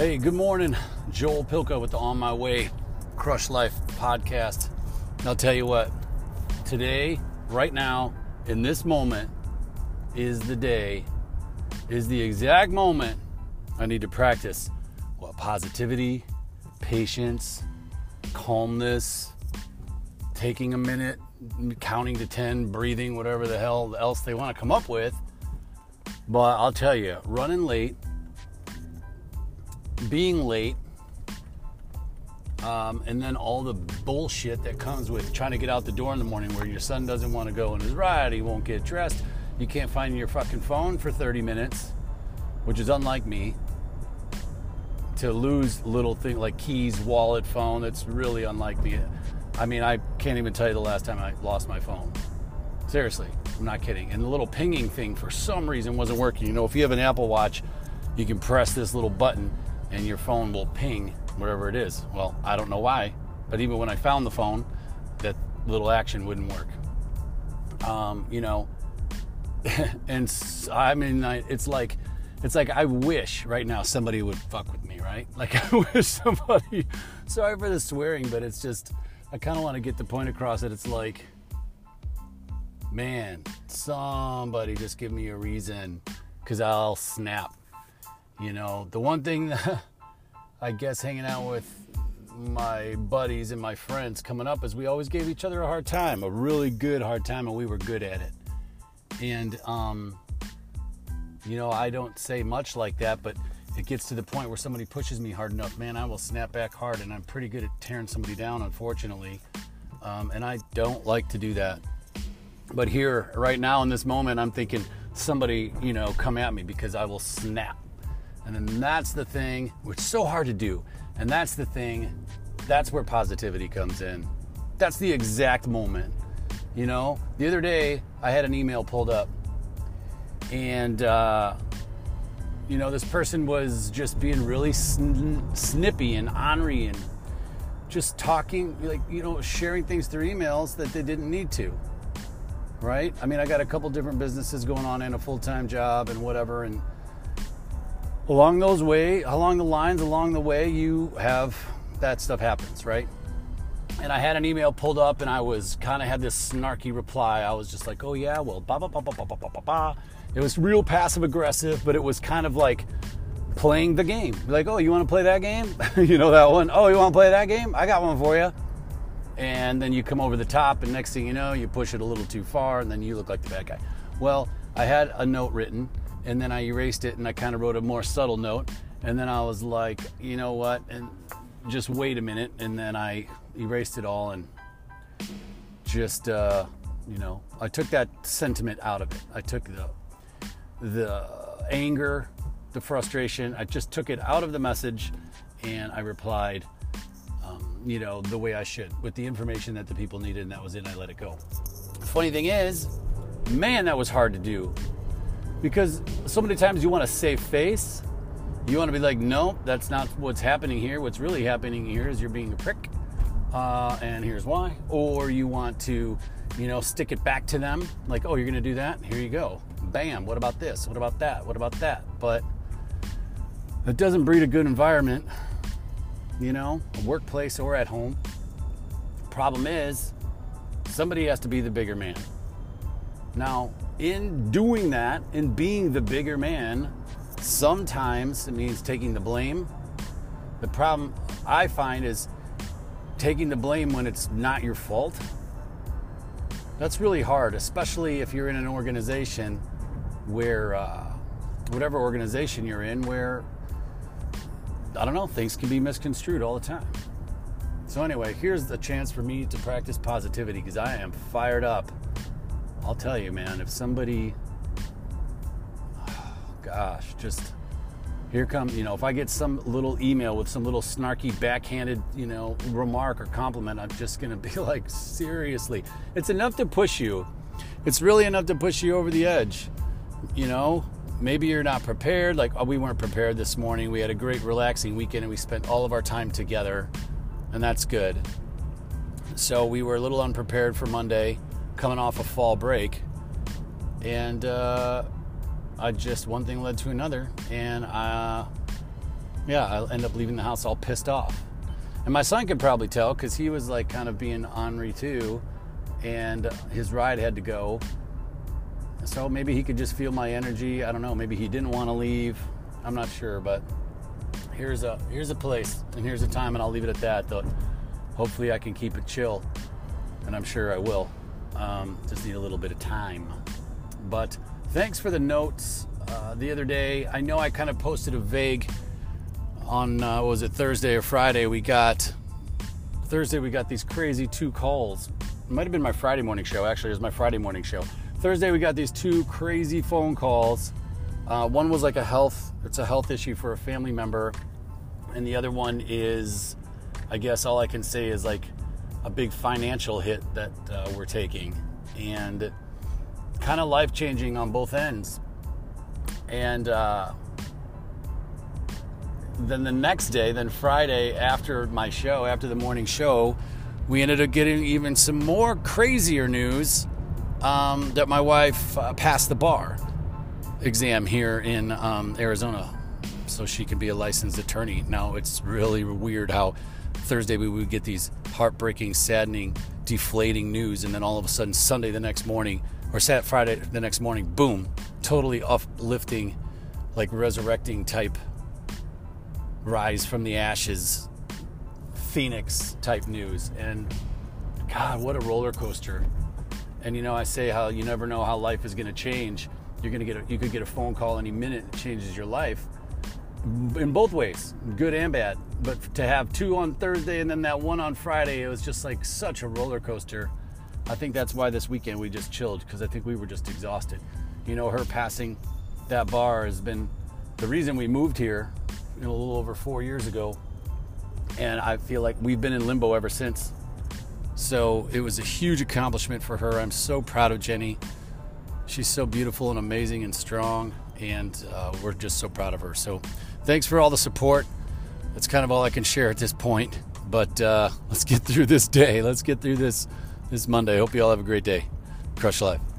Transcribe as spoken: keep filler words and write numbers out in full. Hey, good morning. Joel Pilka with the On My Way Crush Life podcast. And I'll tell you what, today, right now, in this moment, is the day, is the exact moment I need to practice what positivity, patience, calmness, taking a minute, counting to ten, breathing, whatever the hell else they want to come up with. But I'll tell you, running late, being late, um, and then all the bullshit that comes with trying to get out the door in the morning where your son doesn't want to go on his ride, he won't get dressed, you can't find your fucking phone for thirty minutes, which is unlike me. To lose little things like keys, wallet, phone, that's really unlike me. I mean, I can't even tell you the last time I lost my phone. Seriously, I'm not kidding. And the little pinging thing for some reason wasn't working. You know, if you have an Apple Watch, you can press this little button and your phone will ping whatever it is. Well, I don't know why, but even when I found the phone, that little action wouldn't work. Um, you know, and I mean, I, it's like, It's like I wish right now somebody would fuck with me, right? Like I wish somebody, sorry for the swearing, but it's just, I kind of want to get the point across that it's like, man, somebody just give me a reason because I'll snap. You know, the one thing that I guess hanging out with my buddies and my friends coming up is we always gave each other a hard time, a really good hard time, and we were good at it. And, um... you know, I don't say much like that, but it gets to the point where somebody pushes me hard enough, man, I will snap back hard, and I'm pretty good at tearing somebody down, unfortunately. Um, and I don't like to do that. But here, right now, in this moment, I'm thinking, somebody, you know, come at me because I will snap. And then that's the thing, which is so hard to do. And that's the thing, that's where positivity comes in. That's the exact moment. You know, the other day, I had an email pulled up. And, uh, you know, this person was just being really sn- snippy and ornery and just talking, like, you know, sharing things through emails that they didn't need to, right? I mean, I got a couple different businesses going on and a full-time job and whatever. And along those way, along the lines, along the way, you have, that stuff happens, right? And I had an email pulled up and I was kind of had this snarky reply. I was just like, oh yeah, well, ba ba ba ba ba ba ba ba. It was real passive aggressive, but it was kind of like playing the game. Like, oh, you want to play that game? You know that one? Oh, you want to play that game? I got one for you. And then you come over the top and next thing you know, you push it a little too far and then you look like the bad guy. Well, I had a note written and then I erased it and I kind of wrote a more subtle note. And then I was like, you know what? And just wait a minute. And then I erased it all and just, uh, you know, I took that sentiment out of it. I took the the anger, the frustration, I just took it out of the message and I replied, um, you know, the way I should with the information that the people needed, and that was it, and I let it go. Funny thing is, man, that was hard to do because so many times you want to save face. You want to be like, no, that's not what's happening here. What's really happening here is you're being a prick uh, and here's why. Or you want to, you know, stick it back to them like, oh, you're going to do that? Here you go. Bam, what about this? What about that? What about that? But it doesn't breed a good environment, you know, a workplace or at home. Problem is, somebody has to be the bigger man. Now, in doing that, in being the bigger man, sometimes it means taking the blame. The problem I find is taking the blame when it's not your fault. That's really hard, especially if you're in an organization where uh, whatever organization you're in where, I don't know, things can be misconstrued all the time. So anyway, here's the chance for me to practice positivity because I am fired up. I'll tell you, man, if somebody, oh, gosh, just here come, you know, if I get some little email with some little snarky backhanded, you know, remark or compliment, I'm just going to be like, seriously, it's enough to push you. It's really enough to push you over the edge. You know, maybe you're not prepared. Like, oh, we weren't prepared this morning. We had a great relaxing weekend and we spent all of our time together, and that's good. So we were a little unprepared for Monday coming off a fall break. And, uh, I just, one thing led to another, and uh, yeah, I'll end up leaving the house all pissed off. And my son could probably tell because he was like kind of being ornery too, and his ride had to go. So maybe he could just feel my energy. I don't know. Maybe he didn't want to leave. I'm not sure, but here's a here's a place and here's a time, and I'll leave it at that. Though hopefully I can keep it chill, and I'm sure I will. Um, just need a little bit of time. But thanks for the notes uh, the other day. I know I kind of posted a vague on uh, what was it Thursday or Friday. We got Thursday. We got these crazy two calls. It might have been my Friday morning show. Actually, it was my Friday morning show. Thursday we got these two crazy phone calls. Uh, one was like a health, it's a health issue for a family member, and the other one is, I guess all I can say is like a big financial hit that uh, we're taking, and kind of life-changing on both ends. And uh, then the next day, then Friday after my show, after the morning show, we ended up getting even some more crazier news. Um, that my wife uh, passed the bar exam here in um, Arizona, so she can be a licensed attorney. Now, it's really weird how Thursday we would get these heartbreaking, saddening, deflating news, and then all of a sudden Sunday the next morning, or Saturday, Friday the next morning, boom, totally uplifting, like resurrecting type, rise from the ashes, Phoenix type news. And God, what a roller coaster. And you know, I say how you never know how life is going to change. You're going to get a, you could get a phone call any minute that changes your life in both ways, good and bad. But to have two on Thursday and then that one on Friday, it was just like such a roller coaster. I think that's why this weekend we just chilled, because I think we were just exhausted. You know, her passing that bar has been the reason we moved here, you know, a little over four years ago, and I feel like we've been in limbo ever since. So it was a huge accomplishment for her. I'm so proud of Jenny. She's so beautiful and amazing and strong, and uh, we're just so proud of her. So thanks for all the support. That's kind of all I can share at this point. But uh, let's get through this day. Let's get through this, this Monday. Hope you all have a great day. Crush life.